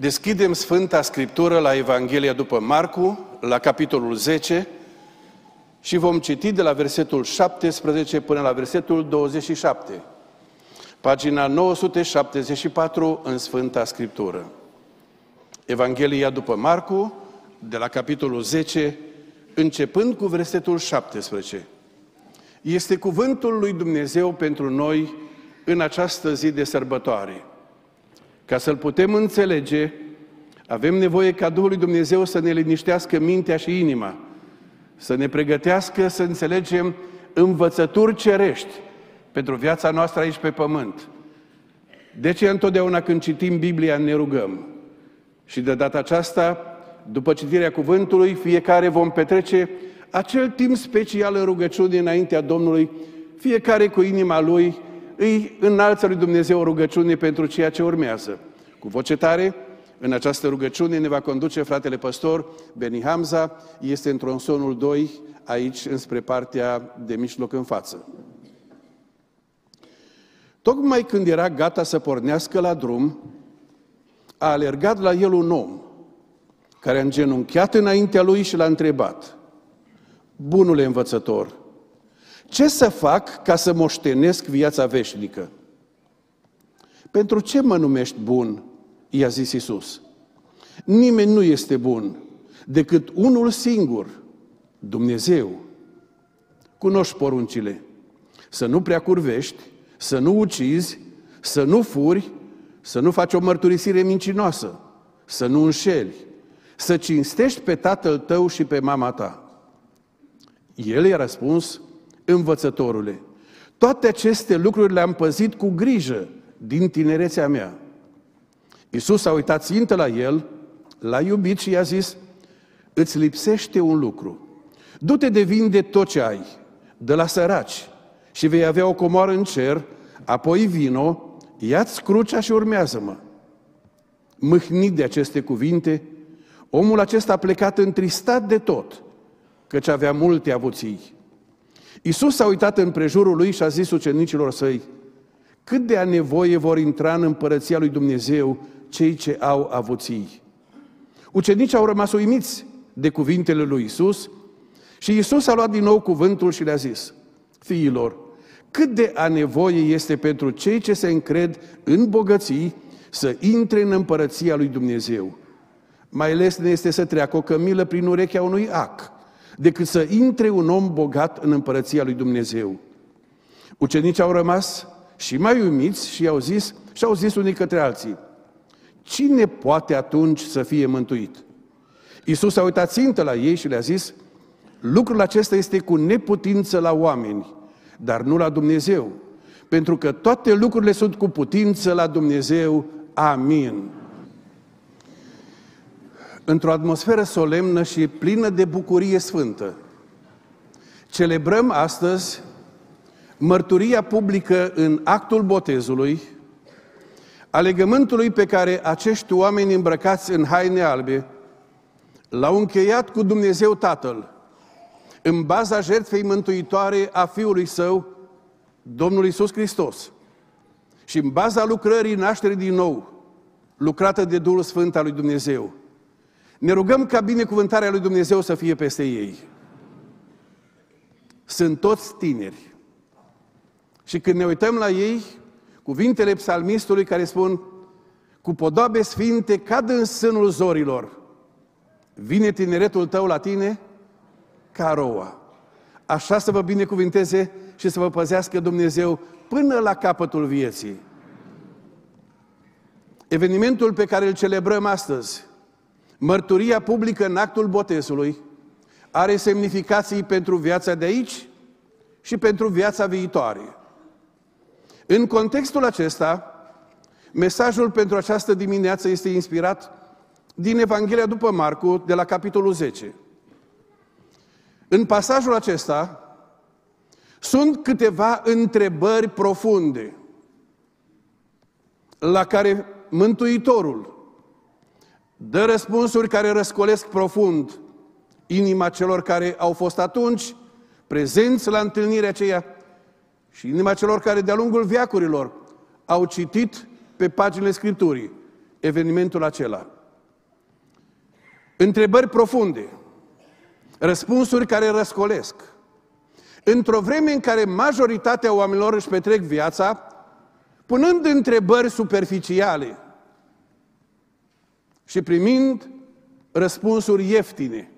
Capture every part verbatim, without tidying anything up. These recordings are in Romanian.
Deschidem Sfânta Scriptură la Evanghelia după Marcu, la capitolul zece, și vom citi de la versetul șaptesprezece până la versetul douăzeci și șapte. Pagina nouă sute șaptezeci și patru în Sfânta Scriptură. Evanghelia după Marcu, de la capitolul zece, începând cu versetul șaptesprezece. Este cuvântul lui Dumnezeu pentru noi în această zi de sărbătoare. Ca să-l putem înțelege, avem nevoie ca Duhul lui Dumnezeu să ne liniștească mintea și inima, să ne pregătească să înțelegem învățături cerești pentru viața noastră aici pe pământ. De ce întotdeauna când citim Biblia ne rugăm? Și de data aceasta, după citirea cuvântului, fiecare vom petrece acel timp special în rugăciune înaintea Domnului, fiecare cu inima lui îi înalță lui Dumnezeu o rugăciune pentru ceea ce urmează. Cu voce tare, în această rugăciune ne va conduce fratele păstor Beni Hamza, este în tronsonul doi, aici înspre partea de mijloc în față. Tocmai când era gata să pornească la drum, a alergat la el un om, care a îngenunchiat înaintea lui și l-a întrebat: „Bunule învățător, ce să fac ca să moștenesc viața veșnică?” „Pentru ce mă numești bun?” i-a zis Iisus. „Nimeni nu este bun decât unul singur, Dumnezeu. Cunoști poruncile: să nu prea curvești, să nu ucizi, să nu furi, să nu faci o mărturisire mincinoasă, să nu înșeli, să cinstești pe tatăl tău și pe mama ta.” El i-a răspuns: „Învățătorule, toate aceste lucruri le-am păzit cu grijă din tinerețea mea.” Iisus a uitat țintă la el, l-a iubit și i-a zis: „Îți lipsește un lucru. Du-te de vinde tot ce ai, de la săraci, și vei avea o comoară în cer, apoi vino, ia-ți crucea și urmează-mă.” Mâhnit de aceste cuvinte, omul acesta a plecat întristat de tot, căci avea multe avuții. Iisus s-a uitat împrejurul lui și a zis ucenicilor săi: „Cât de a nevoie vor intra în împărăția lui Dumnezeu cei ce au avuții.” Ucenicii au rămas uimiți de cuvintele lui Iisus și Iisus a luat din nou cuvântul și le-a zis: „Fiilor, cât de a nevoie este pentru cei ce se încred în bogății să intre în împărăția lui Dumnezeu. Mai lesne este să treacă o cămilă prin urechea unui ac, decât să intre un om bogat în împărăția lui Dumnezeu.” Ucenicii au rămas și mai uimiți și au zis, și au zis unii către alții: „Cine poate atunci să fie mântuit?” Iisus a uitat țintă la ei și le-a zis: „Lucrul acesta este cu neputință la oameni, dar nu la Dumnezeu, pentru că toate lucrurile sunt cu putință la Dumnezeu. Amin.” Într-o atmosferă solemnă și plină de bucurie sfântă, celebrăm astăzi mărturia publică în actul botezului a legământului pe care acești oameni îmbrăcați în haine albe l-au încheiat cu Dumnezeu Tatăl, în baza jertfei mântuitoare a Fiului Său, Domnul Iisus Hristos, și în baza lucrării nașterii din nou, lucrată de Duhul Sfânt al lui Dumnezeu. Ne rugăm ca binecuvântarea lui Dumnezeu să fie peste ei. Sunt toți tineri. Și când ne uităm la ei, cuvintele psalmistului care spun: „Cu podoabe sfinte cad în sânul zorilor. Vine tineretul tău la tine ca roa.” Așa să vă binecuvinteze și să vă păzească Dumnezeu până la capătul vieții. Evenimentul pe care îl celebrăm astăzi, mărturia publică în actul botezului, are semnificații pentru viața de aici și pentru viața viitoare. În contextul acesta, mesajul pentru această dimineață este inspirat din Evanghelia după Marcu, de la capitolul zece. În pasajul acesta sunt câteva întrebări profunde la care Mântuitorul dă răspunsuri care răscolesc profund inima celor care au fost atunci prezenți la întâlnirea aceea și inima celor care de-a lungul veacurilor au citit pe paginile Scripturii evenimentul acela. Întrebări profunde, răspunsuri care răscolesc. Într-o vreme în care majoritatea oamenilor își petrec viața punând întrebări superficiale și primind răspunsuri ieftine.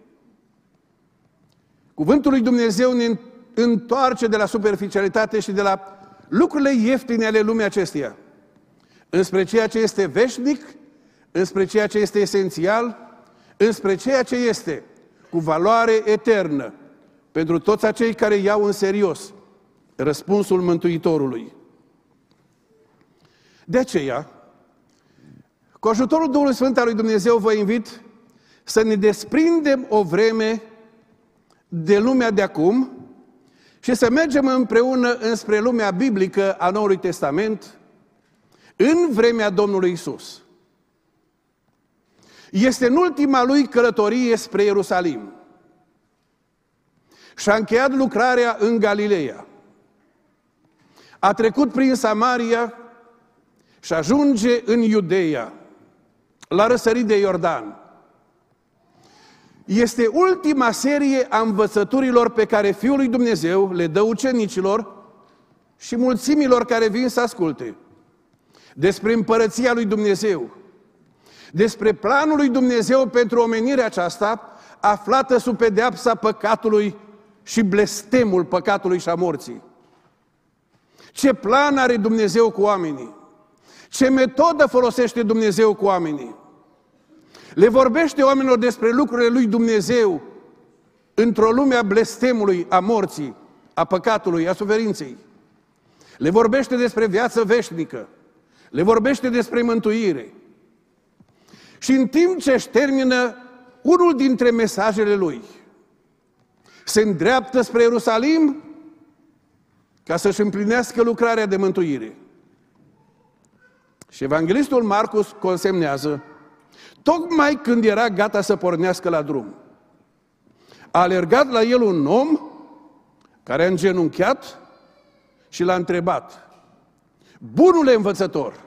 Cuvântul lui Dumnezeu ne întoarce de la superficialitate și de la lucrurile ieftine ale lumii acesteia, înspre ceea ce este veșnic, înspre ceea ce este esențial, înspre ceea ce este cu valoare eternă pentru toți acei care iau în serios răspunsul Mântuitorului. De aceea, cu ajutorul Duhului Sfânt al lui Dumnezeu, vă invit să ne desprindem o vreme de lumea de acum și să mergem împreună înspre lumea biblică a Noului Testament în vremea Domnului Iisus. Este în ultima lui călătorie spre Ierusalim și a încheiat lucrarea în Galileea. A trecut prin Samaria și ajunge în Iudeea, la răsărit de Iordan. Este ultima serie a învățăturilor pe care Fiul lui Dumnezeu le dă ucenicilor și mulțimilor care vin să asculte despre împărăția lui Dumnezeu, despre planul lui Dumnezeu pentru omenirea aceasta, aflată sub pedeapsa păcatului și blestemul păcatului și a morții. Ce plan are Dumnezeu cu oamenii? Ce metodă folosește Dumnezeu cu oamenii? Le vorbește oamenilor despre lucrurile lui Dumnezeu într-o lume a blestemului, a morții, a păcatului, a suferinței. Le vorbește despre viață veșnică. Le vorbește despre mântuire. Și în timp ce își termină unul dintre mesajele lui, se îndreaptă spre Ierusalim ca să-și împlinească lucrarea de mântuire. Și evanghelistul Marcu consemnează, tocmai când era gata să pornească la drum, a alergat la el un om care a îngenunchiat și l-a întrebat: bunule învățător,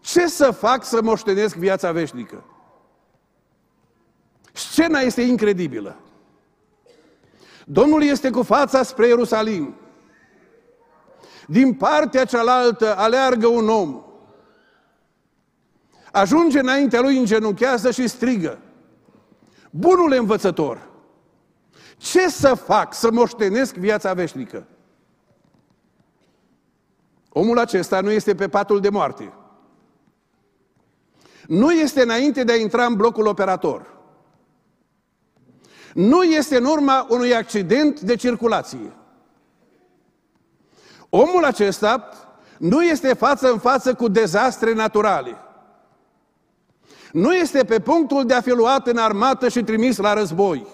ce să fac să moștenesc viața veșnică? Scena este incredibilă. Domnul este cu fața spre Ierusalim. Din partea cealaltă aleargă un om. Ajunge înaintea lui, îngenunchează și strigă: bunule învățător, ce să fac să moștenesc viața veșnică? Omul acesta nu este pe patul de moarte. Nu este înainte de a intra în blocul operator. Nu este în urma unui accident de circulație. Omul acesta nu este față în față cu dezastre naturale. Nu este pe punctul de a fi luat în armată și trimis la război.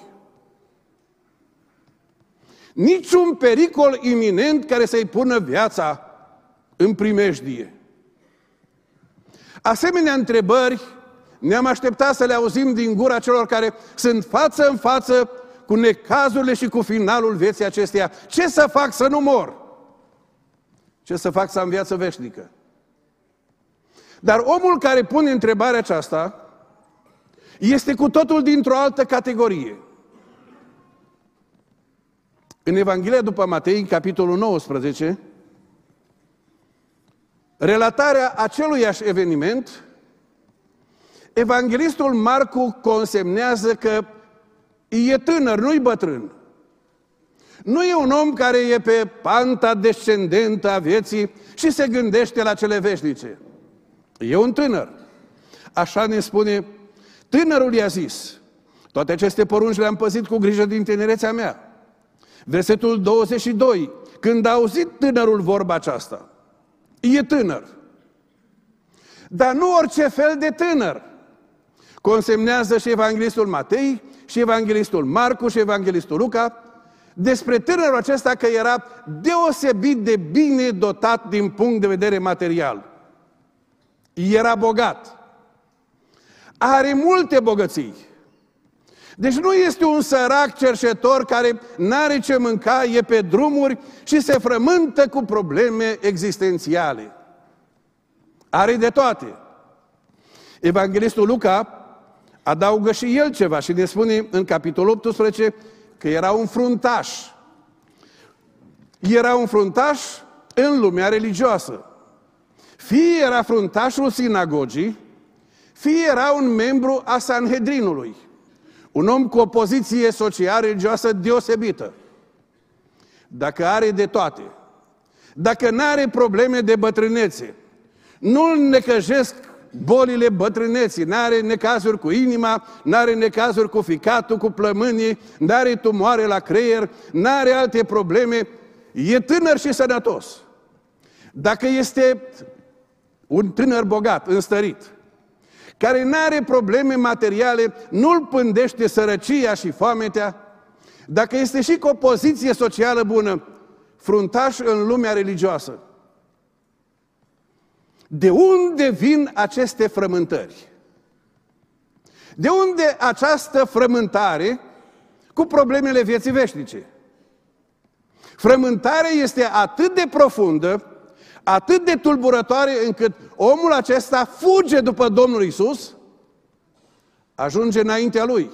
Niciun pericol iminent care să-i pună viața în primejdie. Asemenea întrebări ne-am așteptat să le auzim din gura celor care sunt față în față cu necazurile și cu finalul vieții acesteia. Ce să fac să nu mor? Ce să fac să am viață veșnică? Dar omul care pune întrebarea aceasta este cu totul dintr-o altă categorie. În Evanghelia după Matei, în capitolul nouăsprezece, relatarea aceluiași eveniment, evanghelistul Marcu consemnează că e tânăr, nu-i bătrân. Nu e un om care e pe panta descendentă a vieții și se gândește la cele veșnice. E un tânăr. Așa ne spune, tânărul i-a zis: toate aceste porunci le-am păzit cu grijă din tinerețea mea. Versetul douăzeci și doi, când a auzit tânărul vorba aceasta, e tânăr. Dar nu orice fel de tânăr. Consemnează și evanghelistul Matei, și evanghelistul Marcu, și evanghelistul Luca despre tânărul acesta că era deosebit de bine dotat din punct de vedere material. Era bogat. Are multe bogății. Deci nu este un sărac cerșetor care n-are ce mânca, e pe drumuri și se frământă cu probleme existențiale. Are de toate. Evanghelistul Luca adaugă și el ceva și ne spune în capitolul optsprezece că era un fruntaș. Era un fruntaș în lumea religioasă. Fie era fruntașul sinagogii, fie era un membru a Sanhedrinului. Un om cu o poziție social-religioasă deosebită. Dacă are de toate, dacă n-are probleme de bătrânețe, nu-l necăjesc bolile bătrâneții, n-are necazuri cu inima, n-are necazuri cu ficatul, cu plămânii, n-are tumoare la creier, n-are alte probleme, e tânăr și sănătos. Dacă este un tânăr bogat, înstărit, care n-are probleme materiale, nu-l pândește sărăcia și foametea, dacă este și cu o poziție socială bună, fruntaș în lumea religioasă. De unde vin aceste frământări? De unde această frământare cu problemele vieții veșnice? Frământarea este atât de profundă, atât de tulburătoare, încât omul acesta fuge după Domnul Iisus, ajunge înaintea Lui,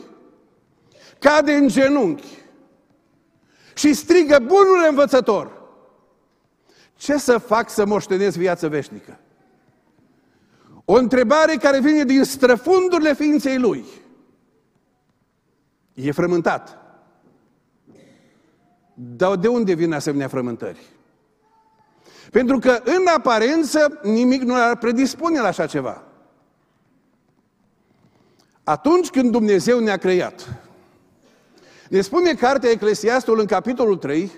cade în genunchi și strigă: bunul învățător, ce să fac să moștenesc viață veșnică? O întrebare care vine din străfundurile ființei lui. E frământat. Dar de unde vin asemenea frământări? Pentru că în aparență nimic nu ar predispune la așa ceva. Atunci când Dumnezeu ne-a creat, ne spune cartea Eclesiastul în capitolul trei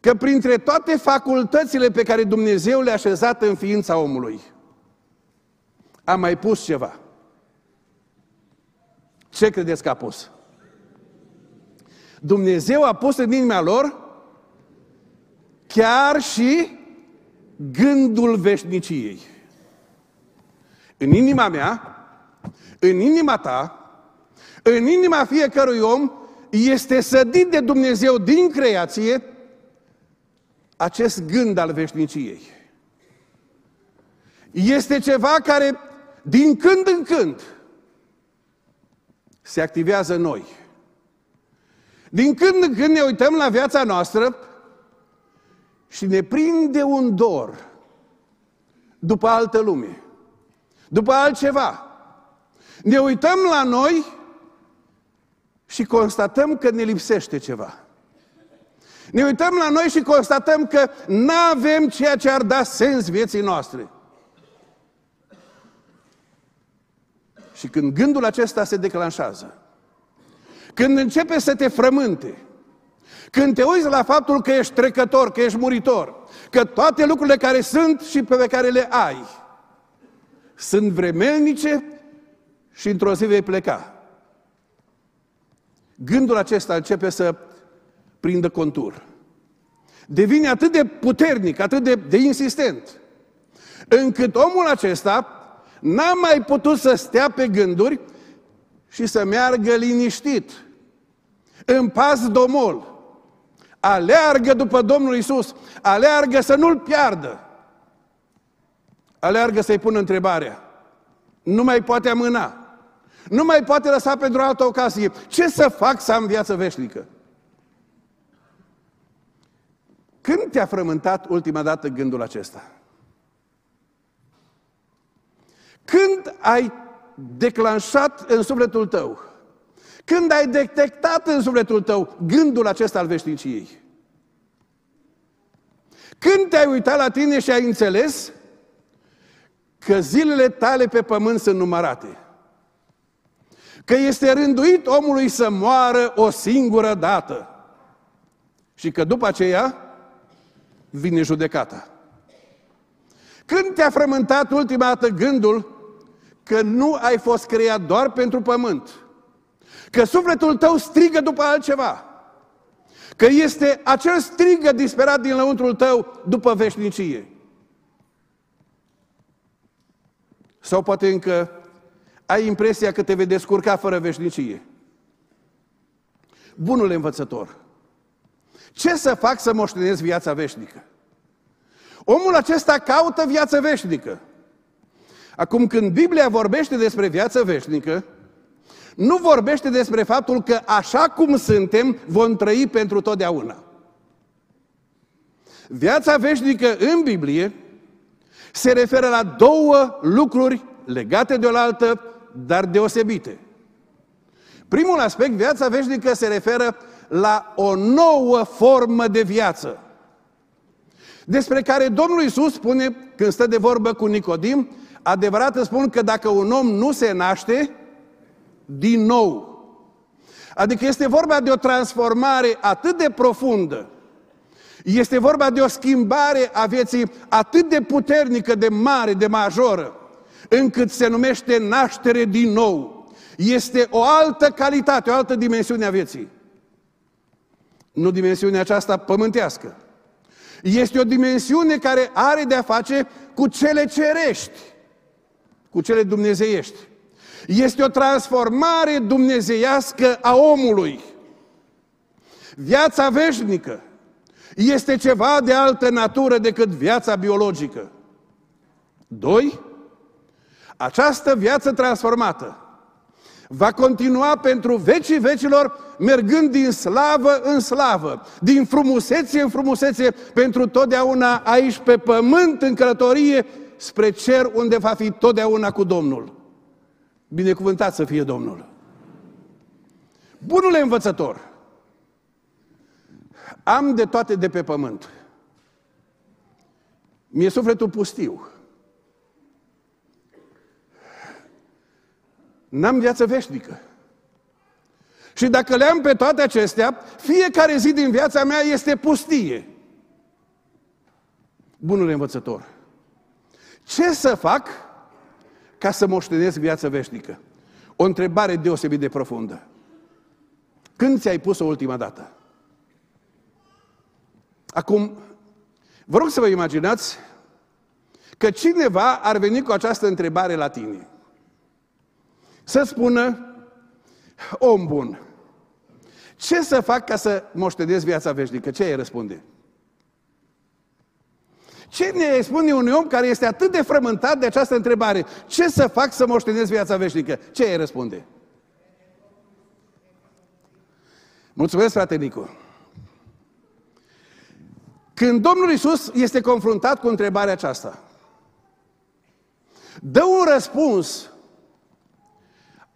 că printre toate facultățile pe care Dumnezeu le-a așezat în ființa omului, a mai pus ceva. Ce credeți că a pus? Dumnezeu a pus în inima lor chiar și gândul veșniciei. În inima mea, în inima ta, în inima fiecărui om este sădit de Dumnezeu din creație acest gând al veșniciei. Este ceva care din când în când se activează în noi. Din când în când ne uităm la viața noastră și ne prinde un dor după altă lume, după altceva. Ne uităm la noi și constatăm că ne lipsește ceva. Ne uităm la noi și constatăm că n-avem ceea ce ar da sens vieții noastre. Și când gândul acesta se declanșează, când începe să te frământe, când te uiți la faptul că ești trecător, că ești muritor, că toate lucrurile care sunt și pe care le ai sunt vremelnice și într-o zi vei pleca. Gândul acesta începe să prindă contur. Devine atât de puternic, atât de, de insistent, încât omul acesta n-a mai putut să stea pe gânduri și să meargă liniștit, în pas domol. Aleargă după Domnul Iisus, aleargă să nu-L piardă. Aleargă să-i pună întrebarea. Nu mai poate amâna. Nu mai poate lăsa pentru altă ocazie. Ce să fac să am viață veșnică? Când te-a frământat ultima dată gândul acesta? Când ai declanșat în sufletul tău, când ai detectat în sufletul tău gândul acesta al veșniciei? Când te-ai uitat la tine și ai înțeles că zilele tale pe pământ sunt numărate? Că este rânduit omului să moară o singură dată și că după aceea vine judecata. Când te-a frământat ultima dată gândul că nu ai fost creat doar pentru pământ, că sufletul tău strigă după altceva, că este acel strigă disperat din lăuntrul tău după veșnicie? Sau poate încă ai impresia că te vei descurca fără veșnicie. Bunule învățător, ce să fac să moștenesc viața veșnică? Omul acesta caută viață veșnică. Acum, când Biblia vorbește despre viață veșnică, nu vorbește despre faptul că așa cum suntem, vom trăi pentru totdeauna. Viața veșnică în Biblie se referă la două lucruri legate de oaltă, dar deosebite. Primul aspect, viața veșnică se referă la o nouă formă de viață, despre care Domnul Iisus spune, când stă de vorbă cu Nicodim: adevărat îți spun că dacă un om nu se naște din nou, adică este vorba de o transformare atât de profundă, este vorba de o schimbare a vieții atât de puternică, de mare, de majoră, încât se numește naștere din nou. Este o altă calitate, o altă dimensiune a vieții. Nu dimensiunea aceasta pământească. Este o dimensiune care are de-a face cu cele cerești, cu cele dumnezeiești. Este o transformare dumnezeiască a omului. Viața veșnică este ceva de altă natură decât viața biologică. Doi, această viață transformată va continua pentru vecii vecilor, mergând din slavă în slavă, din frumusețe în frumusețe, pentru totdeauna aici pe pământ, în călătorie spre cer, unde va fi totdeauna cu Domnul. Binecuvântat să fie Domnul! Bunule învățător, am de toate de pe pământ. Mi-e sufletul pustiu. N-am viață veșnică. Și dacă le-am pe toate acestea, fiecare zi din viața mea este pustie. Bunule învățător, ce să fac ca să moștenesc viață veșnică? O întrebare deosebit de profundă. Când ți-ai pus-o ultima dată? Acum, vă rog să vă imaginați că cineva ar veni cu această întrebare la tine. Să spună: om bun, ce să fac ca să moștenesc viața veșnică? Ce îi răspunde? Ce ne spune unui om care este atât de frământat de această întrebare? Ce să fac să moștenesc viața veșnică? Ce îi răspunde? Mulțumesc, frate Nicu. Când Domnul Iisus este confruntat cu întrebarea aceasta, dă un răspuns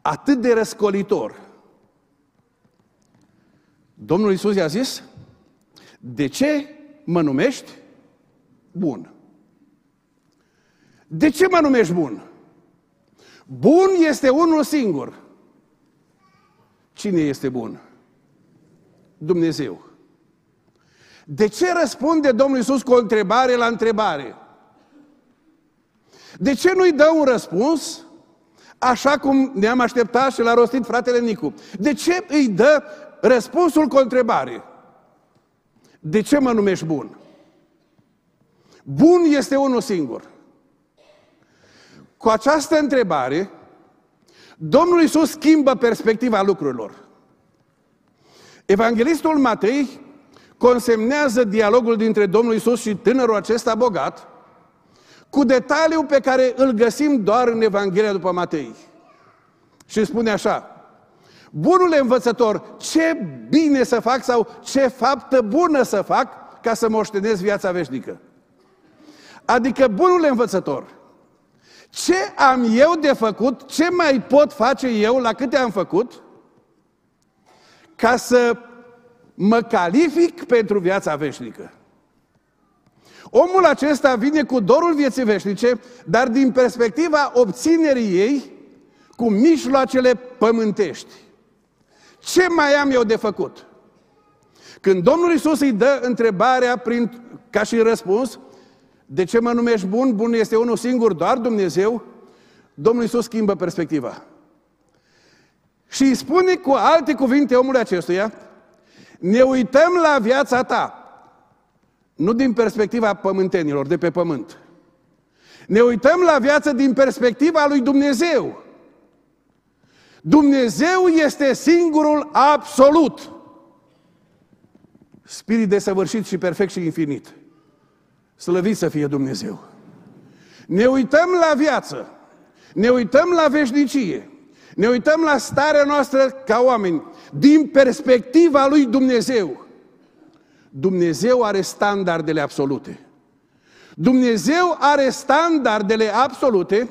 atât de răscolitor. Domnul Iisus i-a zis: de ce mă numești bun? De ce mă numești bun? Bun este unul singur. Cine este bun? Dumnezeu. De ce răspunde Domnul Iisus cu o întrebare la întrebare? De ce nu-i dă un răspuns așa cum ne-am așteptat și l-a rostit fratele Nicu? De ce îi dă răspunsul cu o întrebare? De ce mă numești bun? Bun este unul singur. Cu această întrebare, Domnul Iisus schimbă perspectiva lucrurilor. Evanghelistul Matei consemnează dialogul dintre Domnul Iisus și tânărul acesta bogat cu detaliu pe care îl găsim doar în Evanghelia după Matei. Și spune așa: bunule învățător, ce bine să fac sau ce faptă bună să fac ca să moștenesc viața veșnică? Adică, bunule învățător, ce am eu de făcut, ce mai pot face eu, la câte am făcut, ca să mă calific pentru viața veșnică? Omul acesta vine cu dorul vieții veșnice, dar din perspectiva obținerii ei cu mijloacele pământești. Ce mai am eu de făcut? Când Domnul Iisus îi dă întrebarea prin, ca și răspuns: de ce mă numești bun? Bun este unul singur, doar Dumnezeu. Domnul Iisus schimbă perspectiva și îi spune cu alte cuvinte omului acestuia: ne uităm la viața ta, nu din perspectiva pământenilor, de pe pământ. Ne uităm la viață din perspectiva lui Dumnezeu. Dumnezeu este singurul absolut, spirit desăvârșit și perfect și infinit. Slăvit să fie Dumnezeu! Ne uităm la viață Ne uităm la veșnicie, ne uităm la starea noastră ca oameni, din perspectiva lui Dumnezeu. Dumnezeu are standardele absolute. Dumnezeu are standardele absolute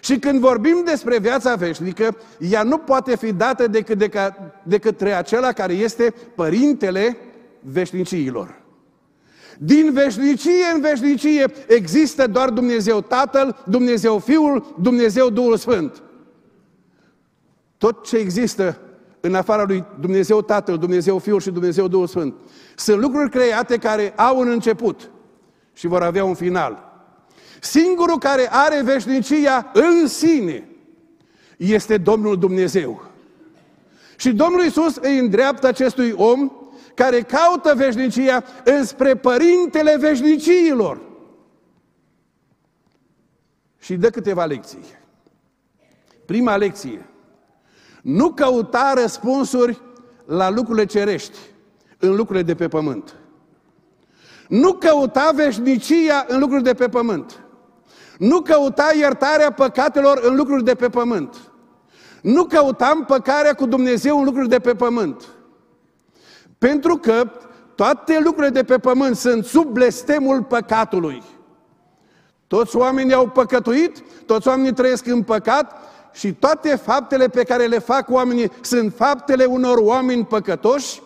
și când vorbim despre viața veșnică, ea nu poate fi dată decât de, ca, de către acela care este Părintele veșnicilor. Din veșnicie în veșnicie există doar Dumnezeu Tatăl, Dumnezeu Fiul, Dumnezeu Duhul Sfânt. Tot ce există în afara lui Dumnezeu Tatăl, Dumnezeu Fiul și Dumnezeu Duhul Sfânt sunt lucruri create care au un început și vor avea un final. Singurul care are veșnicia în sine este Domnul Dumnezeu. Și Domnul Iisus îi îndreaptă acestui om care caută veșnicia înspre Părintele veșnicilor. Și dă câteva lecții. Prima lecție. Nu căuta răspunsuri la lucrurile cerești, în lucrurile de pe pământ. Nu căuta veșnicia în lucruri de pe pământ. Nu căuta iertarea păcatelor în lucruri de pe pământ. Nu căuta împăcarea cu Dumnezeu în lucruri de pe pământ. Pentru că toate lucrurile de pe pământ sunt sub blestemul păcatului. Toți oamenii au păcătuit, toți oamenii trăiesc în păcat și toate faptele pe care le fac oamenii sunt faptele unor oameni păcătoși.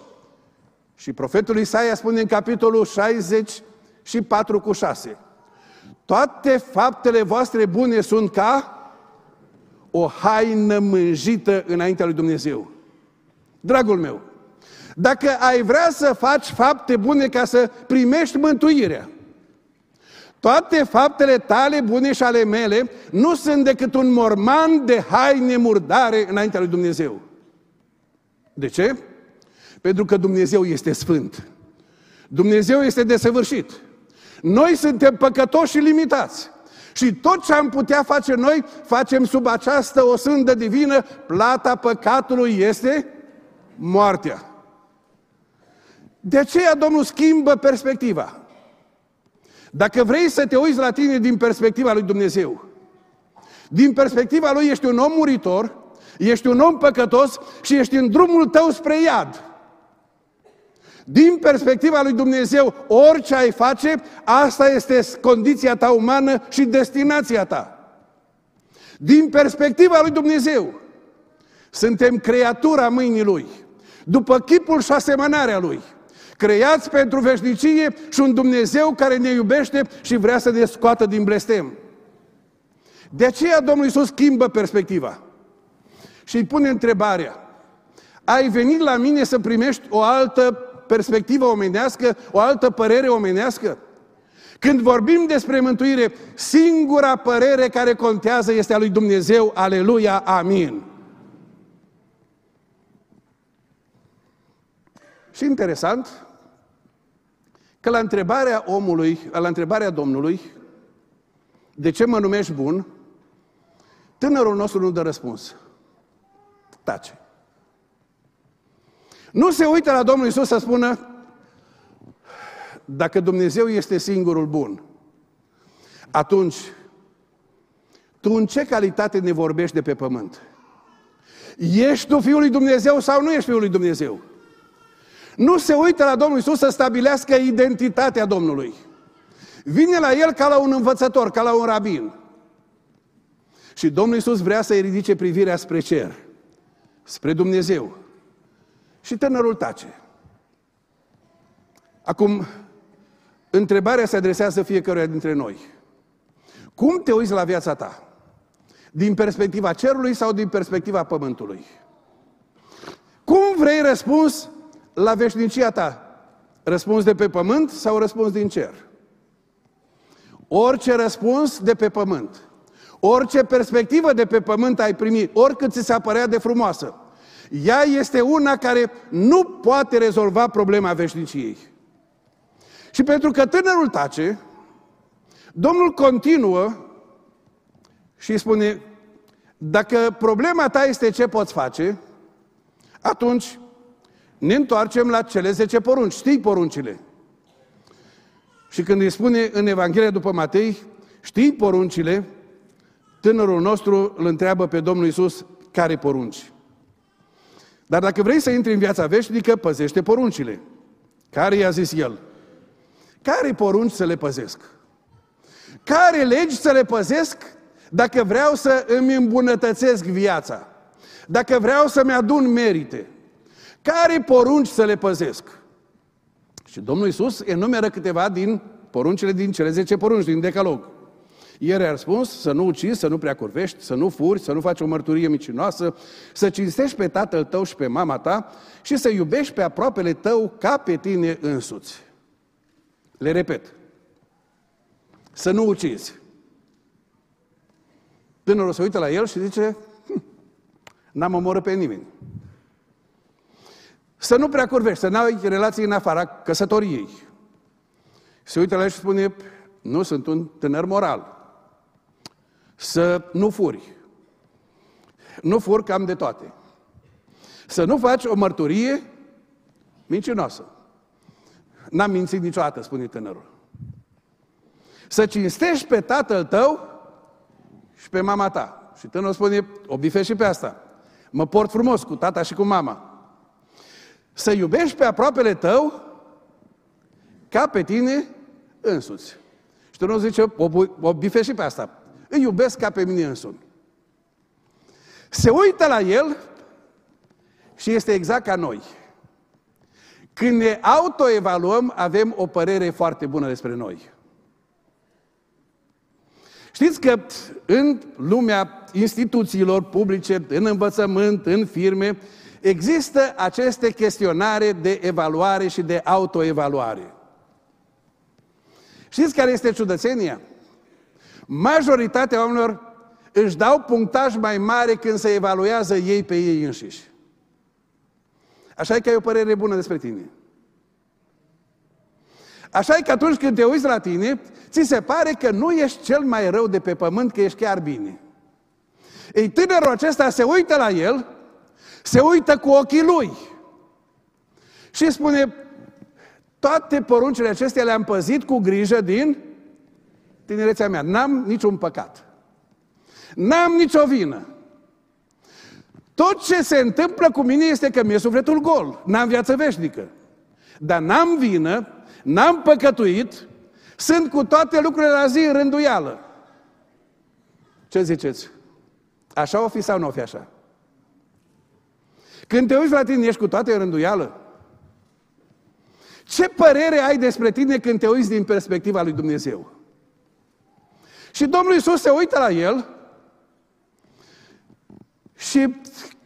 Și profetul Isaia spune în capitolul șaizeci și patru cu șase: toate faptele voastre bune sunt ca o haină mânjită înaintea lui Dumnezeu. Dragul meu, dacă ai vrea să faci fapte bune ca să primești mântuirea, toate faptele tale bune și ale mele nu sunt decât un morman de haine murdare înaintea lui Dumnezeu. De ce? Pentru că Dumnezeu este sfânt. Dumnezeu este desăvârșit. Noi suntem păcătoși și limitați. Și tot ce am putea face noi, facem sub această osândă divină. Plata păcatului este moartea. De aceea Domnul schimbă perspectiva. Dacă vrei să te uiți la tine din perspectiva lui Dumnezeu, din perspectiva lui ești un om muritor, ești un om păcătos și ești în drumul tău spre iad. Din perspectiva lui Dumnezeu, orice ai face, asta este condiția ta umană și destinația ta. Din perspectiva lui Dumnezeu, suntem creatura mâinii Lui, după chipul și asemănarea Lui, creați pentru veșnicie și un Dumnezeu care ne iubește și vrea să ne scoată din blestem. De aceea Domnul Iisus schimbă perspectiva și îi pune întrebarea: ai venit la mine să primești o altă perspectivă omenească, o altă părere omenească? Când vorbim despre mântuire, singura părere care contează este a lui Dumnezeu. Aleluia, amin! Și interesant că la întrebarea omului, la întrebarea Domnului, de ce mă numești bun, tânărul nostru nu dă răspuns. Tace. Nu se uită la Domnul Iisus să spună: dacă Dumnezeu este singurul bun, atunci tu în ce calitate ne vorbești de pe pământ? Ești tu Fiul lui Dumnezeu sau nu ești Fiul lui Dumnezeu? Nu se uită la Domnul Iisus să stabilească identitatea Domnului. Vine la El ca la un învățător, ca la un rabin. Și Domnul Iisus vrea să-i ridice privirea spre cer, spre Dumnezeu. Și tânărul tace. Acum, întrebarea se adresează fiecăruia dintre noi. Cum te uiți la viața ta? Din perspectiva cerului sau din perspectiva pământului? Cum vrei răspuns la veșnicia ta? Răspuns de pe pământ sau răspuns din cer? Orice răspuns de pe pământ, orice perspectivă de pe pământ ai primit, oricât ți se părea de frumoasă, ea este una care nu poate rezolva problema veșniciei. Și pentru că tânărul tace, Domnul continuă și spune: dacă problema ta este ce poți face, atunci ne întoarcem la cele zece porunci. Știi poruncile. Și când îi spune în Evanghelia după Matei: știi poruncile, tânărul nostru îl întreabă pe Domnul Iisus care porunci. Dar dacă vrei să intri în viața veșnică, păzește poruncile. Care i-a zis el? Care porunci să le păzesc? Care legi să le păzesc dacă vreau să îmi îmbunătățesc viața? Dacă vreau să-mi adun merite? Care porunci să le păzesc? Și Domnul Iisus enumeră câteva din poruncile din cele zece porunci, din Decalog. Ieri a răspuns să nu ucizi, să nu prea curvești, să nu furi, să nu faci o mărturie micinoasă, să cinstești pe tatăl tău și pe mama ta și să iubești pe aproapele tău ca pe tine însuți. Le repet. Să nu ucizi. Tânărul se uită la el și zice, hm, n-am omorât pe nimeni. Să nu prea curvești, să n-ai relații în afara căsătoriei. Se uită la el și spune, nu sunt un tânăr moral. Să nu furi. Nu fur cam de toate. Să nu faci o mărturie mincinoasă. N-am mințit niciodată, spune tânărul. Să cinstești pe tatăl tău și pe mama ta. Și tânărul spune, o bifez și pe asta. Mă port frumos cu tata și cu mama. Să iubești pe aproapele tău ca pe tine însuți. Și tânărul zice, o, o bifez și pe asta. Îi iubesc ca pe mine însumi. Se uită la el și este exact ca noi. Când ne autoevaluăm, avem o părere foarte bună despre noi. Știți că în lumea instituțiilor publice, în învățământ, în firme, există aceste chestionare de evaluare și de autoevaluare. Știți care este ciudățenia? Majoritatea oamenilor își dau punctaj mai mare când se evaluează ei pe ei înșiși. Așa e că ai o părere bună despre tine. Așa e că atunci când te uiți la tine, ți se pare că nu ești cel mai rău de pe pământ, că ești chiar bine. Ei, tânărul acesta se uită la el, se uită cu ochii lui și spune, toate poruncile acestea le-am păzit cu grijă din tinerețea mea. N-am niciun păcat. N-am nicio vină. Tot ce se întâmplă cu mine este că mi-e sufletul gol. N-am viață veșnică. Dar n-am vină, n-am păcătuit, sunt cu toate lucrurile la zi în rânduială. Ce ziceți? Așa o fi sau nu o fi așa? Când te uiți la tine, ești cu toate în rânduială? Ce părere ai despre tine când te uiți din perspectiva lui Dumnezeu? Și Domnul Iisus se uită la el și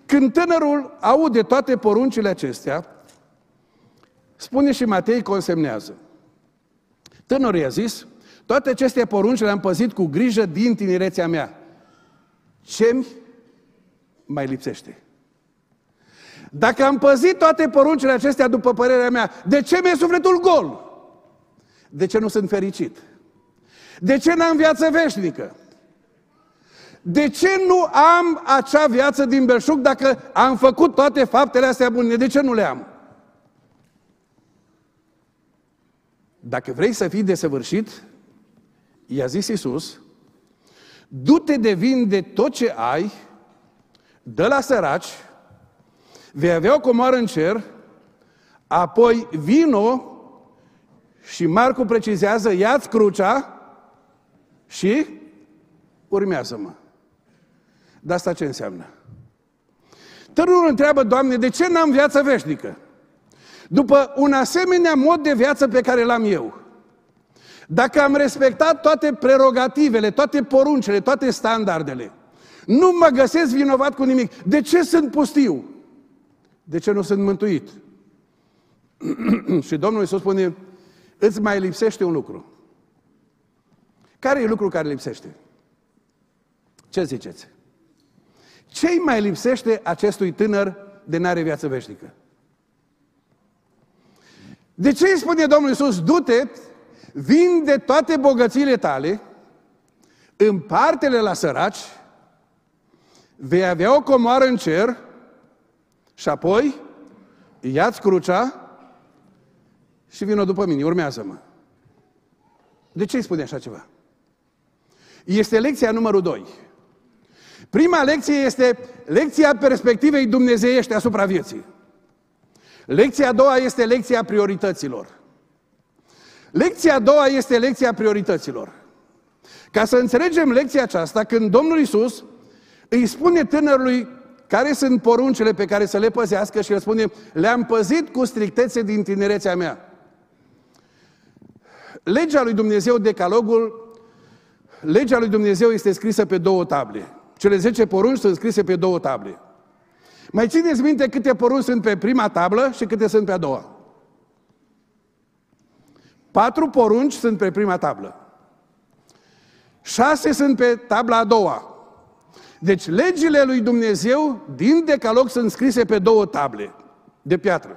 când tânărul aude toate poruncile acestea, spune și Matei, consemnează. Tânărul i-a zis, toate aceste porunci le-am păzit cu grijă din tinerețea mea. Ce-mi mai lipsește? Dacă am păzit toate poruncile acestea după părerea mea, de ce mi-e sufletul gol? De ce nu sunt fericit? De ce n-am viață veșnică? De ce nu am acea viață din belșug dacă am făcut toate faptele astea bune? De ce nu le am? Dacă vrei să fii desăvârșit, i-a zis Iisus, du-te de vin de tot ce ai, dă la săraci, vei avea o comoară în cer, apoi vino și Marcu precizează, ia-ți crucea și urmează-mă. Dar asta ce înseamnă? Tânărul întreabă, Doamne, de ce n-am viață veșnică? După un asemenea mod de viață pe care l-am eu. Dacă am respectat toate prerogativele, toate poruncile, toate standardele, nu mă găsesc vinovat cu nimic. De ce sunt pustiu? De ce nu sunt mântuit? Și Domnul Iisus spune, îți mai lipsește un lucru. Care e lucrul care lipsește? Ce ziceți? Ce-i mai lipsește acestui tânăr de n-are viață veșnică? De ce îi spune Domnul Iisus, du-te, vinde toate bogățiile tale, împarte-le la săraci, vei avea o comoară în cer și apoi ia-ți crucea și vină după mine, urmează-mă. De ce îi spune așa ceva? Este lecția numărul doi. Prima lecție este lecția perspectivei dumnezeiești asupra vieții. Lecția a doua este lecția priorităților. Lecția a doua este lecția priorităților. Ca să înțelegem lecția aceasta, când Domnul Iisus îi spune tânărului care sunt poruncile pe care să le păzească și el spune, le-am păzit cu strictețe din tinerețea mea. Legea lui Dumnezeu, decalogul, legea lui Dumnezeu este scrisă pe două table. Cele zece porunci sunt scrise pe două table. Mai țineți minte câte porunci sunt pe prima tablă și câte sunt pe a doua? Patru porunci sunt pe prima tablă. Șase sunt pe tabla a doua. Deci legile lui Dumnezeu din Decalog sunt scrise pe două table de piatră.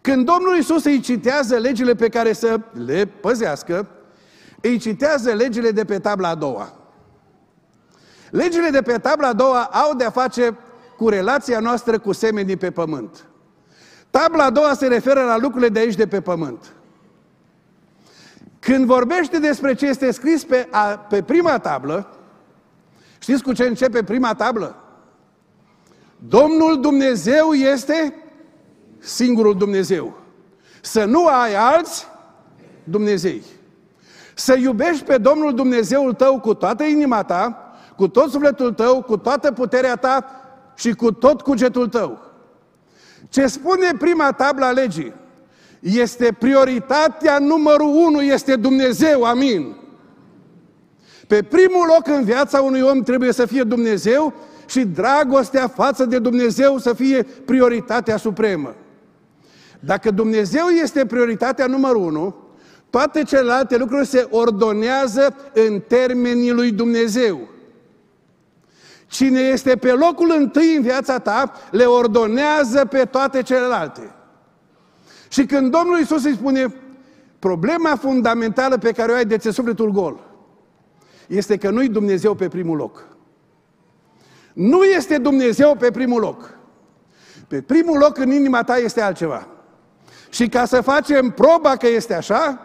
Când Domnul Iisus îi citează legile pe care să le păzească, îi citează legile de pe tabla a doua. Legile de pe tabla a doua au de-a face cu relația noastră cu semenii pe pământ. Tabla a doua se referă la lucrurile de aici de pe pământ. Când vorbește despre ce este scris pe, a, pe prima tablă, știți cu ce începe prima tablă? Domnul Dumnezeu este singurul Dumnezeu. Să nu ai alți Dumnezei. Să iubești pe Domnul Dumnezeul tău cu toată inima ta, cu tot sufletul tău, cu toată puterea ta și cu tot cugetul tău. Ce spune prima tablă a legii? Este prioritatea numărul unu, este Dumnezeu, amin. Pe primul loc în viața unui om trebuie să fie Dumnezeu și dragostea față de Dumnezeu să fie prioritatea supremă. Dacă Dumnezeu este prioritatea numărul unu, toate celelalte lucruri se ordonează în termenii lui Dumnezeu. Cine este pe locul întâi în viața ta, le ordonează pe toate celelalte. Și când Domnul Iisus îi spune, problema fundamentală pe care o ai de ți-e sufletul gol, este că nu-i Dumnezeu pe primul loc. Nu este Dumnezeu pe primul loc. Pe primul loc în inima ta este altceva. Și ca să facem proba că este așa,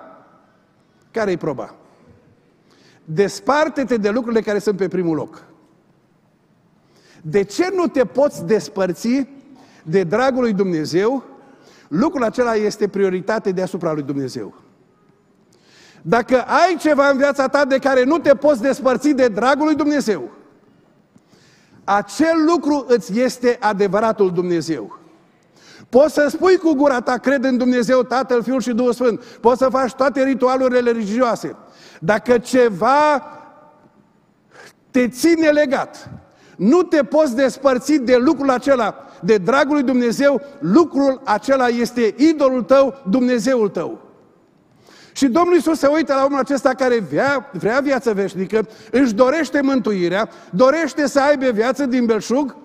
care-i proba? Desparte-te de lucrurile care sunt pe primul loc. De ce nu te poți despărți de dragul lui Dumnezeu? Lucrul acela este prioritate deasupra lui Dumnezeu. Dacă ai ceva în viața ta de care nu te poți despărți de dragul lui Dumnezeu, acel lucru îți este adevăratul Dumnezeu. Poți să spui cu gura ta, cred în Dumnezeu, Tatăl, Fiul și Duhul Sfânt. Poți să faci toate ritualurile religioase. Dacă ceva te ține legat, nu te poți despărți de lucrul acela, de dragul lui Dumnezeu, lucrul acela este idolul tău, Dumnezeul tău. Și Domnul Iisus se uită la omul acesta care vrea, vrea viață veșnică, își dorește mântuirea, dorește să aibă viață din belșug,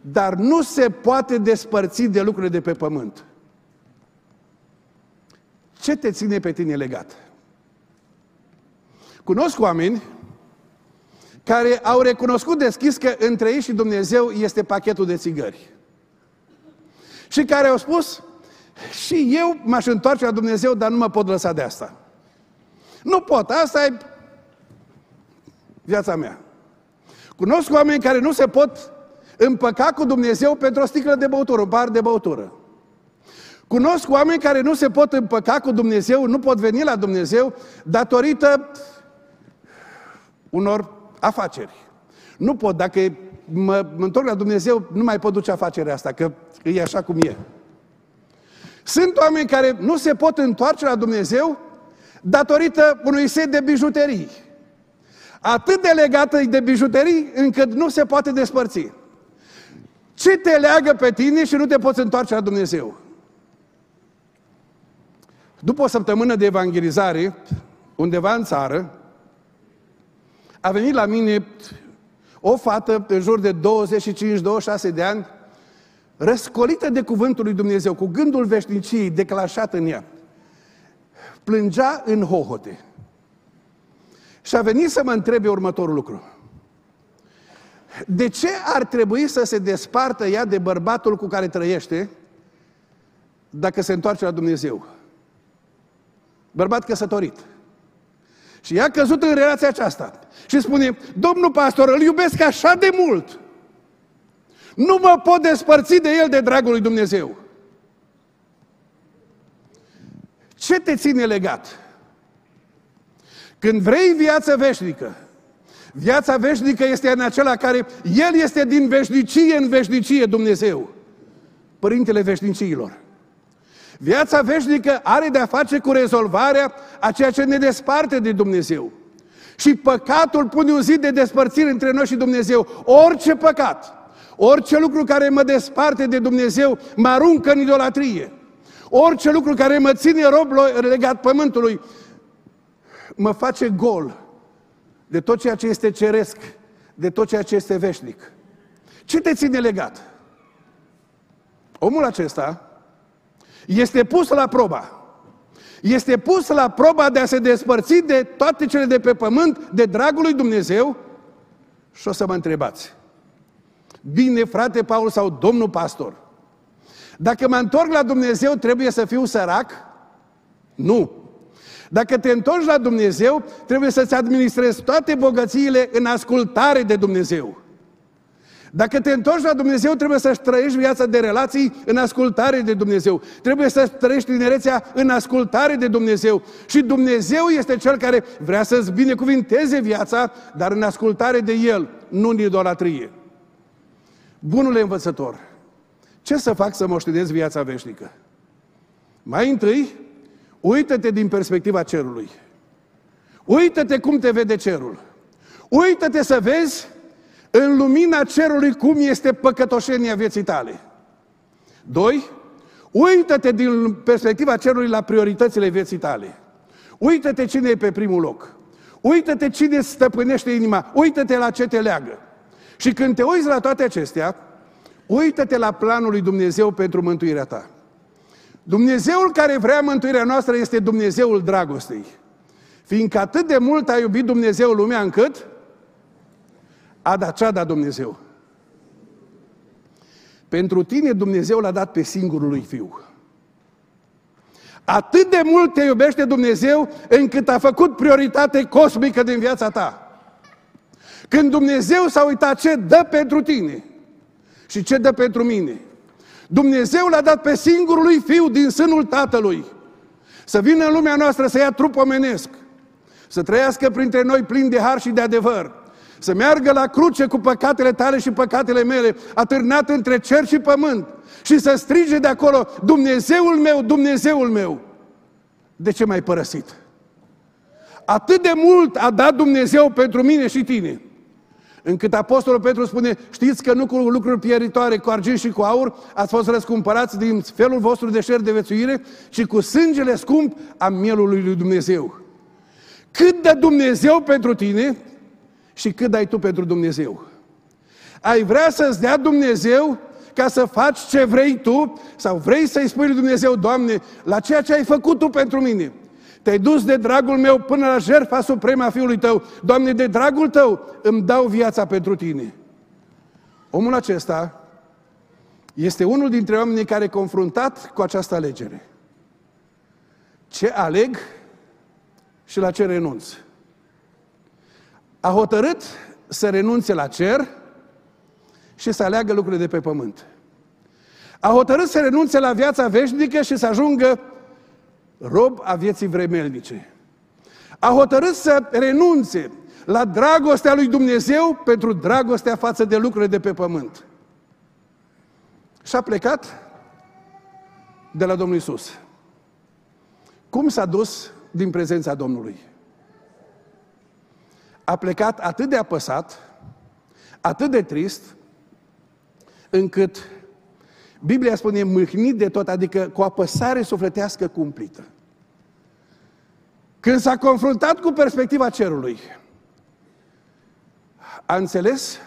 dar nu se poate despărți de lucrurile de pe pământ. Ce te ține pe tine legat? Cunosc oameni care au recunoscut deschis că între ei și Dumnezeu este pachetul de țigări. Și care au spus, și eu m-aș întoarce la Dumnezeu, dar nu mă pot lăsa de asta. Nu pot, asta e viața mea. Cunosc oameni care nu se pot împăca cu Dumnezeu pentru o sticlă de băutură, un pahar de băutură. Cunosc oameni care nu se pot împăca cu Dumnezeu, nu pot veni la Dumnezeu datorită unor afaceri. Nu pot, dacă mă, mă întorc la Dumnezeu, nu mai pot duce afacerea asta, că e așa cum e. Sunt oameni care nu se pot întoarce la Dumnezeu datorită unui set de bijuterii. Atât de legată de bijuterii, încât nu se poate despărți. Ce te leagă pe tine și nu te poți întoarce la Dumnezeu? După o săptămână de evangelizare, undeva în țară, a venit la mine o fată în jur de douăzeci și cinci douăzeci și șase de ani, răscolită de cuvântul lui Dumnezeu, cu gândul veșniciei declanșat în ea. Plângea în hohote. Și a venit să mă întrebe următorul lucru. De ce ar trebui să se despartă ea de bărbatul cu care trăiește dacă se întoarce la Dumnezeu? Bărbat căsătorit. Și ea a căzut în relația aceasta. Și spune, domnul pastor, îl iubesc așa de mult. Nu mă pot despărți de el de dragul lui Dumnezeu. Ce te ține legat? Când vrei viață veșnică, viața veșnică este în acela care El este din veșnicie în veșnicie, Dumnezeu, Părintele veșnicilor. Viața veșnică are de-a face cu rezolvarea a ceea ce ne desparte de Dumnezeu. Și păcatul pune un zid de despărțire între noi și Dumnezeu. Orice păcat, orice lucru care mă desparte de Dumnezeu, mă aruncă în idolatrie. Orice lucru care mă ține rob legat pământului, mă face gol de tot ceea ce este ceresc, de tot ceea ce este veșnic. Ce te ține legat? Omul acesta este pus la proba. Este pus la proba de a se despărți de toate cele de pe pământ, de dragul lui Dumnezeu. Și o să mă întrebați, bine frate Paul sau domnul pastor, dacă mă întorc la Dumnezeu trebuie să fiu sărac? Nu. Dacă te întorci la Dumnezeu, trebuie să-ți administrezi toate bogățiile în ascultare de Dumnezeu. Dacă te întorci la Dumnezeu, trebuie să-și trăiești viața de relații în ascultare de Dumnezeu. Trebuie să-și trăiești tinerețea în ascultare de Dumnezeu. Și Dumnezeu este Cel care vrea să-ți binecuvinteze viața, dar în ascultare de El, nu în idolatrie. Bunule învățător, ce să fac să moștenesc viața veșnică? Mai întâi, uită-te din perspectiva cerului. Uită-te cum te vede cerul. Uită-te să vezi în lumina cerului cum este păcătoșenia vieții tale. Doi, uită-te din perspectiva cerului la prioritățile vieții tale. Uită-te cine e pe primul loc. Uită-te cine stăpânește inima. Uită-te la ce te leagă. Și când te uiți la toate acestea, uită-te la planul lui Dumnezeu pentru mântuirea ta. Dumnezeul care vrea mântuirea noastră este Dumnezeul dragostei. Fiindcă atât de mult a iubit Dumnezeu lumea încât a dat ce a dat Dumnezeu. Pentru tine Dumnezeu l-a dat pe singurul lui Fiu. Atât de mult te iubește Dumnezeu încât a făcut prioritate cosmică din viața ta. Când Dumnezeu s-a uitat ce dă pentru tine și ce dă pentru mine, Dumnezeu l-a dat pe singurul lui Fiu din sânul Tatălui să vină în lumea noastră să ia trup omenesc, să trăiască printre noi plin de har și de adevăr, să meargă la cruce cu păcatele tale și păcatele mele, atârnat între cer și pământ, și să strige de acolo, Dumnezeul meu, Dumnezeul meu, de ce m-ai părăsit? Atât de mult a dat Dumnezeu pentru mine și tine, încât Apostolul Petru spune, știți că nu cu lucruri pieritoare, cu argint și cu aur, ați fost răscumpărați din felul vostru de șer de viețuire, ci cu sângele scump a mielului lui Dumnezeu. Cât dă Dumnezeu pentru tine și cât dai tu pentru Dumnezeu? Ai vrea să-ți dea Dumnezeu ca să faci ce vrei tu, sau vrei să-i spui lui Dumnezeu, Doamne, la ceea ce ai făcut tu pentru mine? Te-ai dus de dragul meu până la jertfa supremă a Fiului tău. Doamne, de dragul tău îmi dau viața pentru tine. Omul acesta este unul dintre oamenii care e confruntat cu această alegere. Ce aleg și la ce renunț? A hotărât să renunțe la cer și să aleagă lucrurile de pe pământ. A hotărât să renunțe la viața veșnică și să ajungă rob a vieții vremelnice. A hotărât să renunțe la dragostea lui Dumnezeu pentru dragostea față de lucrurile de pe pământ. Și a plecat de la Domnul Iisus. Cum s-a dus din prezența Domnului? A plecat atât de apăsat, atât de trist, încât Biblia spune mâhnit de tot, adică cu apăsare sufletească cumplită. Când s-a confruntat cu perspectiva cerului, a înțeles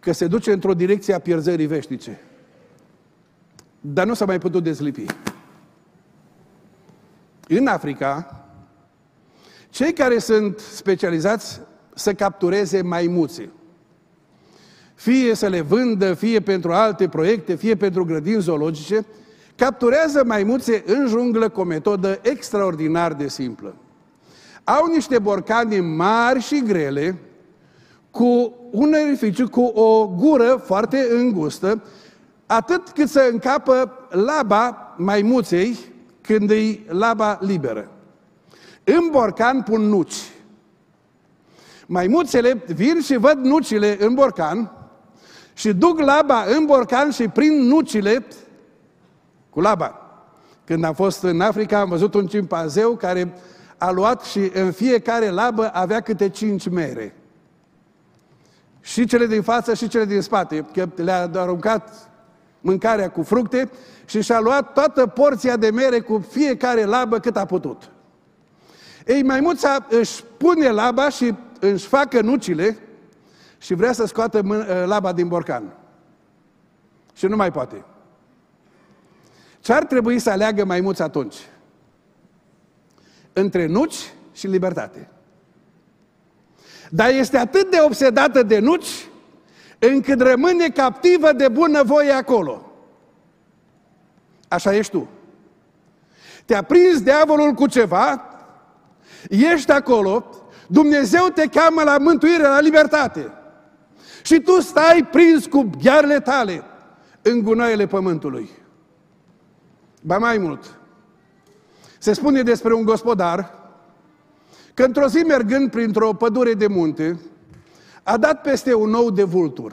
că se duce într-o direcție a pierzării veșnice. Dar nu s-a mai putut dezlipi. În Africa, cei care sunt specializați să captureze maimuțe, fie să le vândă, fie pentru alte proiecte, fie pentru grădini zoologice, capturează maimuțe în junglă cu o metodă extraordinar de simplă. Au niște borcane mari și grele, cu un orificiu, cu o gură foarte îngustă, atât cât să încapă laba maimuței când îi laba liberă. În borcan pun nuci. Maimuțele vin și văd nucile în borcan și duc laba în borcan și prind nucile cu laba. Când am fost în Africa, am văzut un cimpanzeu care a luat și în fiecare labă avea câte cinci mere. Și cele din față și cele din spate, că le-a aruncat mâncarea cu fructe și și-a luat toată porția de mere cu fiecare labă cât a putut. Ei, maimuța își pune laba și își facă nucile și vrea să scoată mân- laba din borcan. Și nu mai poate. Ce ar trebui să aleagă maimuța atunci? Între nuci și libertate. Dar este atât de obsedată de nuci, încât rămâne captivă de bunăvoie acolo. Așa ești tu. Te-a prins diavolul cu ceva, ești acolo, Dumnezeu te cheamă la mântuire, la libertate. Și tu stai prins cu ghearele tale în gunoaiele pământului. Ba mai mult, se spune despre un gospodar că într-o zi, mergând printr-o pădure de munte, a dat peste un ou de vultur.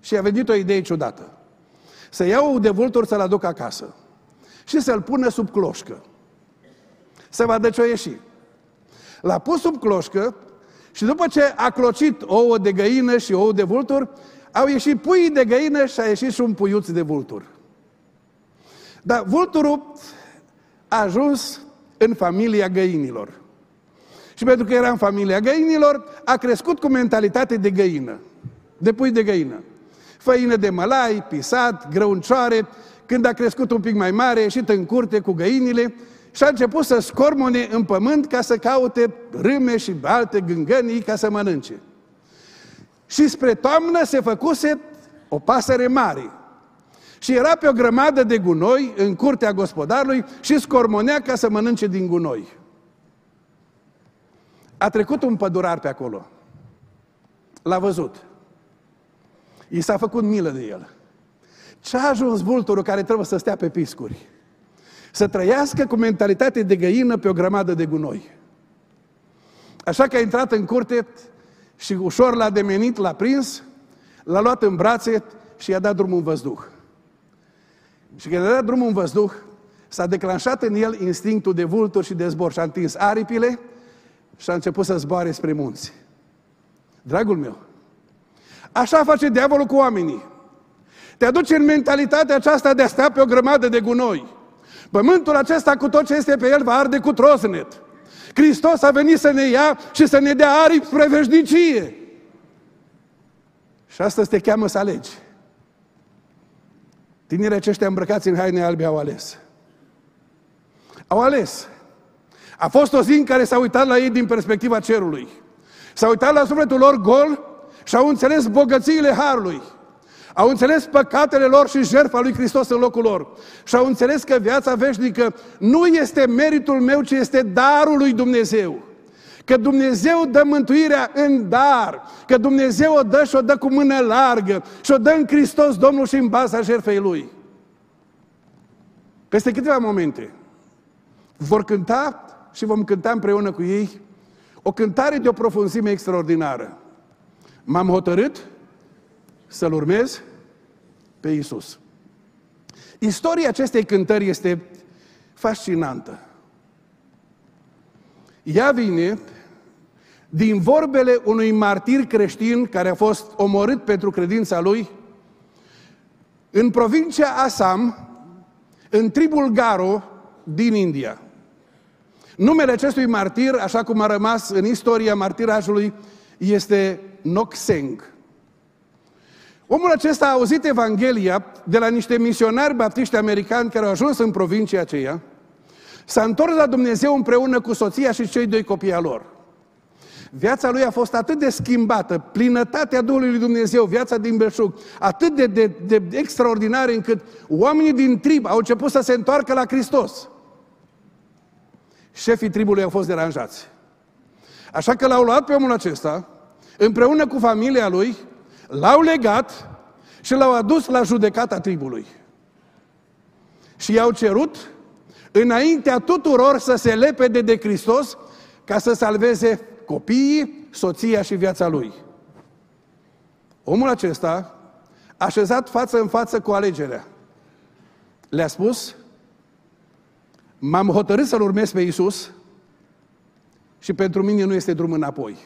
Și a venit o idee ciudată. Să ia ou de vultur, să-l aduc acasă. Și să-l pună sub cloșcă. Să vadă ce-o ieși. L-a pus sub cloșcă și după ce a clocit ouă de găină și ou de vultur, au ieșit puii de găină și a ieșit și un puiuț de vultur. Dar vulturul a ajuns în familia găinilor. Și pentru că era în familia găinilor, a crescut cu mentalitate de găină, de pui de găină. Făină de mălai, pisat, grăuncioare, când a crescut un pic mai mare, a ieșit în curte cu găinile și a început să scormone în pământ ca să caute râme și alte gângănii ca să mănânce. Și spre toamnă se făcuse o pasăre mare. Și era pe o grămadă de gunoi în curtea gospodarului și scormonea ca să mănânce din gunoi. A trecut un pădurar pe acolo. L-a văzut. I s-a făcut milă de el. Ce-a ajuns vulturul care trebuie să stea pe piscuri? Să trăiască cu mentalitate de găină pe o grămadă de gunoi. Așa că a intrat în curte și ușor l-a demenit, l-a prins, l-a luat în brațe și i-a dat drumul în văzduh. Și când i-a dat drumul în văzduh, s-a declanșat în el instinctul de vultur și de zbor și a întins aripile și a început să zboare spre munți. Dragul meu, așa face diavolul cu oamenii. Te aduce în mentalitatea aceasta de a sta pe o grămadă de gunoi. Pământul acesta cu tot ce este pe el va arde cu trosnet. Hristos a venit să ne ia și să ne dea aripi spre veșnicie. Și astăzi te cheamă să alegi. Tinerii aceștia îmbrăcați în haine albe au ales. Au ales. A fost o zi în care s-a uitat la ei din perspectiva cerului. S-a uitat la sufletul lor gol și au înțeles bogățiile harului. Au înțeles păcatele lor și jertfa lui Hristos în locul lor. Și au înțeles că viața veșnică nu este meritul meu, ci este darul lui Dumnezeu. Că Dumnezeu dă mântuirea în dar. Că Dumnezeu o dă și o dă cu mână largă. Și o dă în Hristos Domnul și în baza jertfei Lui. Peste câteva momente vor cânta și vom cânta împreună cu ei o cântare de o profunzime extraordinară. M-am hotărât să-L urmez pe Iisus. Istoria acestei cântări este fascinantă. Ea vine din vorbele unui martir creștin care a fost omorât pentru credința lui în provincia Assam, în tribul Garo din India. Numele acestui martir, așa cum a rămas în istoria martirajului, este Noxengh. Omul acesta a auzit Evanghelia de la niște misionari baptiști americani care au ajuns în provincia aceea, s-a întors la Dumnezeu împreună cu soția și cei doi copii ai lor. Viața lui a fost atât de schimbată, plinătatea Duhului lui Dumnezeu, viața din belșug, atât de, de, de extraordinară încât oamenii din trib au început să se întoarcă la Hristos. șefii tribului au fost deranjați. Așa că l-au luat pe omul acesta, împreună cu familia lui, l-au legat și l-au adus la judecata tribului. Și i-au cerut, înaintea tuturor, să se lepede de Hristos ca să salveze copiii, soția și viața lui. Omul acesta, așezat față în față cu alegerea, le-a spus: m-am hotărât să-L urmez pe Iisus și pentru mine nu este drum înapoi.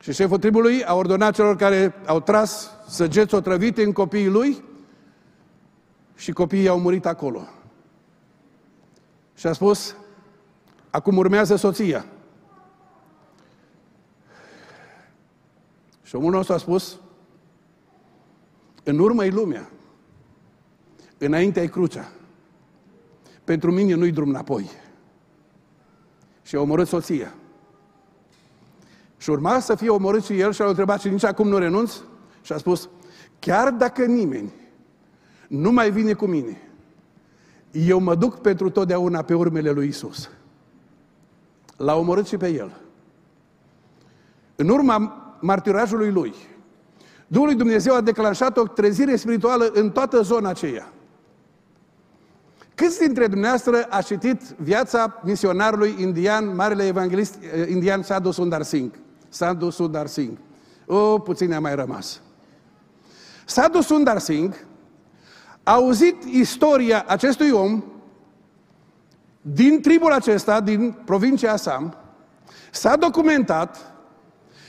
Și șeful tribului a ordonat celor care au tras săgeți otrăvite în copiii lui și copiii au murit acolo. Și a spus: acum urmează soția. Și omul nostru a spus: în urmă-i lumea, înainte-i crucea, pentru mine nu-i drum înapoi. Și a omorât soția. Și urma să fie omorât și el și a întrebat: și nici acum nu renunț? Și a spus: chiar dacă nimeni nu mai vine cu mine, eu mă duc pentru totdeauna pe urmele lui Iisus. L-a omorât și pe el. În urma martirajului lui, Duhul lui Dumnezeu a declanșat o trezire spirituală în toată zona aceea. Câți dintre dumneavoastră a citit viața misionarului indian, marele evanghelist indian Sadhu Sundar Singh? Sadhu Sundar Singh. O, puțin a mai rămas. Sadhu Sundar Singh a auzit istoria acestui om din tribul acesta, din provincia Assam, s-a documentat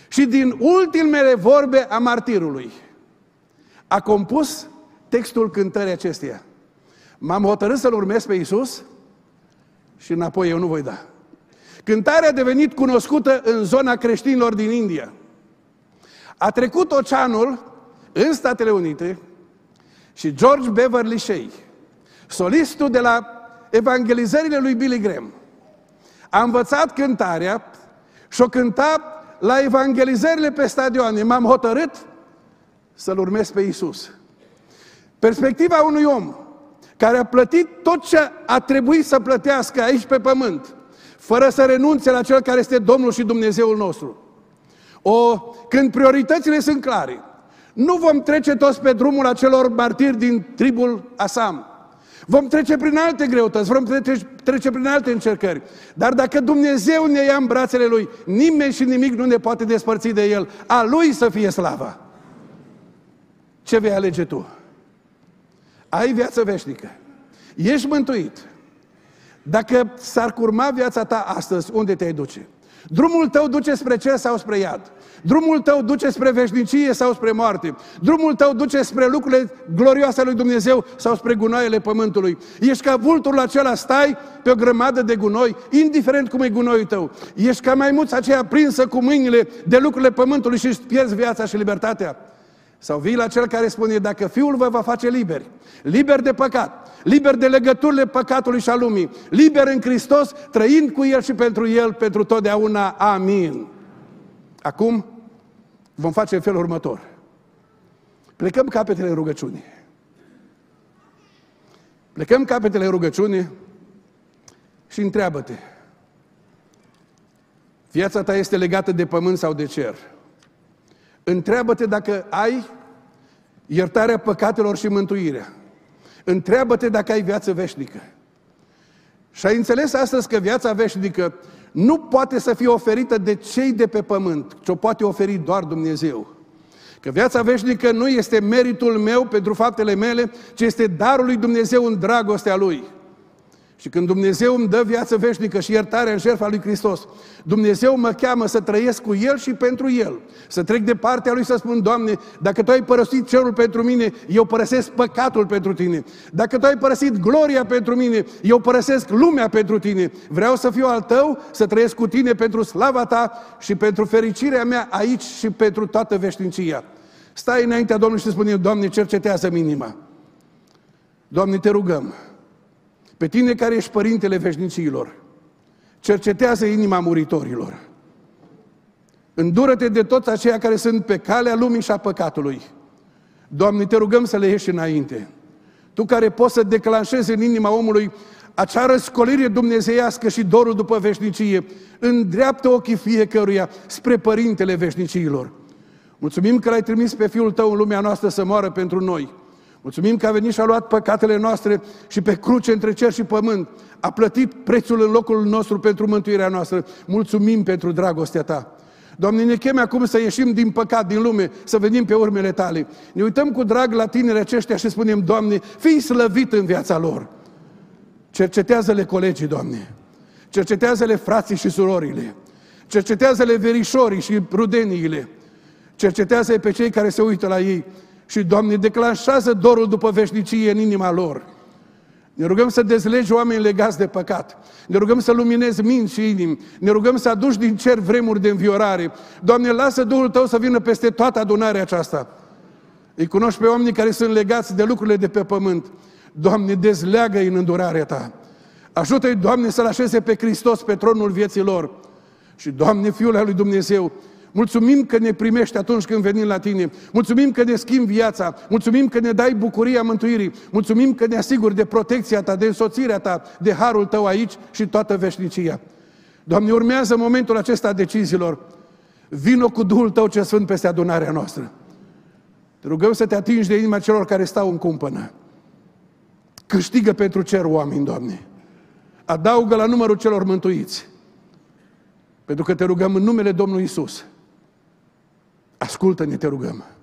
și din ultimele vorbe a martirului a compus textul cântării acesteia. M-am hotărât să-L urmez pe Iisus și înapoi eu nu voi da. Cântarea a devenit cunoscută în zona creștinilor din India. A trecut oceanul în Statele Unite și George Beverly Shea, solistul de la evangelizările lui Billy Graham, a învățat cântarea și o cânta la evangelizările pe stadioane. M-am hotărât să-L urmez pe Iisus. Perspectiva unui om care a plătit tot ce a trebuit să plătească aici pe pământ, fără să renunțe la Cel care este Domnul și Dumnezeul nostru. O, când prioritățile sunt clare, nu vom trece toți pe drumul acelor martiri din tribul Assam. Vom trece prin alte greutăți, vom trece, trece prin alte încercări. Dar dacă Dumnezeu ne ia în brațele Lui, nimeni și nimic nu ne poate despărți de El. A Lui să fie slava. Ce vei alege tu? Ai viață veșnică. Ești mântuit. Dacă s-ar curma viața ta astăzi, unde te-ai duce? Drumul tău duce spre cer sau spre iad? Drumul tău duce spre veșnicie sau spre moarte? Drumul tău duce spre lucrurile glorioase lui Dumnezeu sau spre gunoaiele pământului? Ești ca vulturul acela, stai pe o grămadă de gunoi, indiferent cum e gunoiul tău. Ești ca maimuța aceea prinsă cu mâinile de lucrurile pământului și îți pierzi viața și libertatea? Sau vii la Cel care spune: dacă Fiul vă va face liberi, liberi de păcat, liberi de legăturile păcatului și a lumii, liberi în Hristos, trăind cu El și pentru El, pentru totdeauna. Amin. Acum vom face în felul următor. Plecăm capetele în rugăciune. Plecăm capetele în rugăciune și întreabă-te: viața ta este legată de pământ sau de cer? Întreabă-te dacă ai iertarea păcatelor și mântuirea. Întreabă-te dacă ai viață veșnică. Și ai înțeles astăzi că viața veșnică nu poate să fie oferită de cei de pe pământ, ci o poate oferi doar Dumnezeu. Că viața veșnică nu este meritul meu pentru faptele mele, ci este darul lui Dumnezeu în dragostea Lui. Și când Dumnezeu îmi dă viață veșnică și iertare în jertfa lui Hristos, Dumnezeu mă cheamă să trăiesc cu El și pentru El. Să trec de partea Lui să spun: Doamne, dacă Tu ai părăsit cerul pentru mine, eu părăsesc păcatul pentru Tine. Dacă Tu ai părăsit gloria pentru mine, eu părăsesc lumea pentru Tine. Vreau să fiu al Tău, să trăiesc cu Tine pentru slava Ta și pentru fericirea mea aici și pentru toată veșnicia. Stai înaintea Domnului și spune: Doamne, cercetează-mi inima. Doamne, Te rugăm. Pe Tine care ești Părintele veșnicilor, cercetează inima muritorilor. Îndură-Te de toți aceia care sunt pe calea lumii și a păcatului. Doamne, Te rugăm să le ieși înainte. Tu care poți să declanșezi în inima omului acea răscolire dumnezeiască și dorul după veșnicie îndreaptă ochii fiecăruia spre Părintele Veșnicilor. Mulțumim că L-ai trimis pe Fiul Tău în lumea noastră să moară pentru noi. Mulțumim că a venit și a luat păcatele noastre și pe cruce între cer și pământ a plătit prețul în locul nostru pentru mântuirea noastră. Mulțumim pentru dragostea Ta. Doamne, ne chemi acum să ieșim din păcat, din lume, să venim pe urmele Tale. Ne uităm cu drag la tineri aceștia și spunem, Doamne, fii slăvit în viața lor. Cercetează-le colegii, Doamne. Cercetează-le frații și surorile. Cercetează-le verișorii și rudeniile. Cercetează-i pe cei care se uită la ei. Și, Doamne, declanșează dorul după veșnicie în inima lor. Ne rugăm să dezlegi oameni legați de păcat. Ne rugăm să luminezi minți și inimi. Ne rugăm să aduci din cer vremuri de înviorare. Doamne, lasă Duhul Tău să vină peste toată adunarea aceasta. Îi cunoști pe oamenii care sunt legați de lucrurile de pe pământ. Doamne, dezleagă-i în îndurarea Ta. Ajută-i, Doamne, să-L așeze pe Hristos pe tronul vieții lor. Și, Doamne, Fiul al lui Dumnezeu, mulțumim că ne primești atunci când venim la Tine. Mulțumim că ne schimbi viața. Mulțumim că ne dai bucuria mântuirii. Mulțumim că ne asiguri de protecția Ta, de însoțirea Ta, de harul Tău aici și toată veșnicia. Doamne, urmează momentul acesta deciziilor. Vino cu Duhul Tău cel Sfânt peste adunarea noastră. Te rugăm să Te atingi de inima celor care stau în cumpănă. Câștigă pentru cer oameni, Doamne. Adaugă la numărul celor mântuiți. Pentru că Te rugăm în numele Domnului Iisus. Ascultă-ne, te rugăm!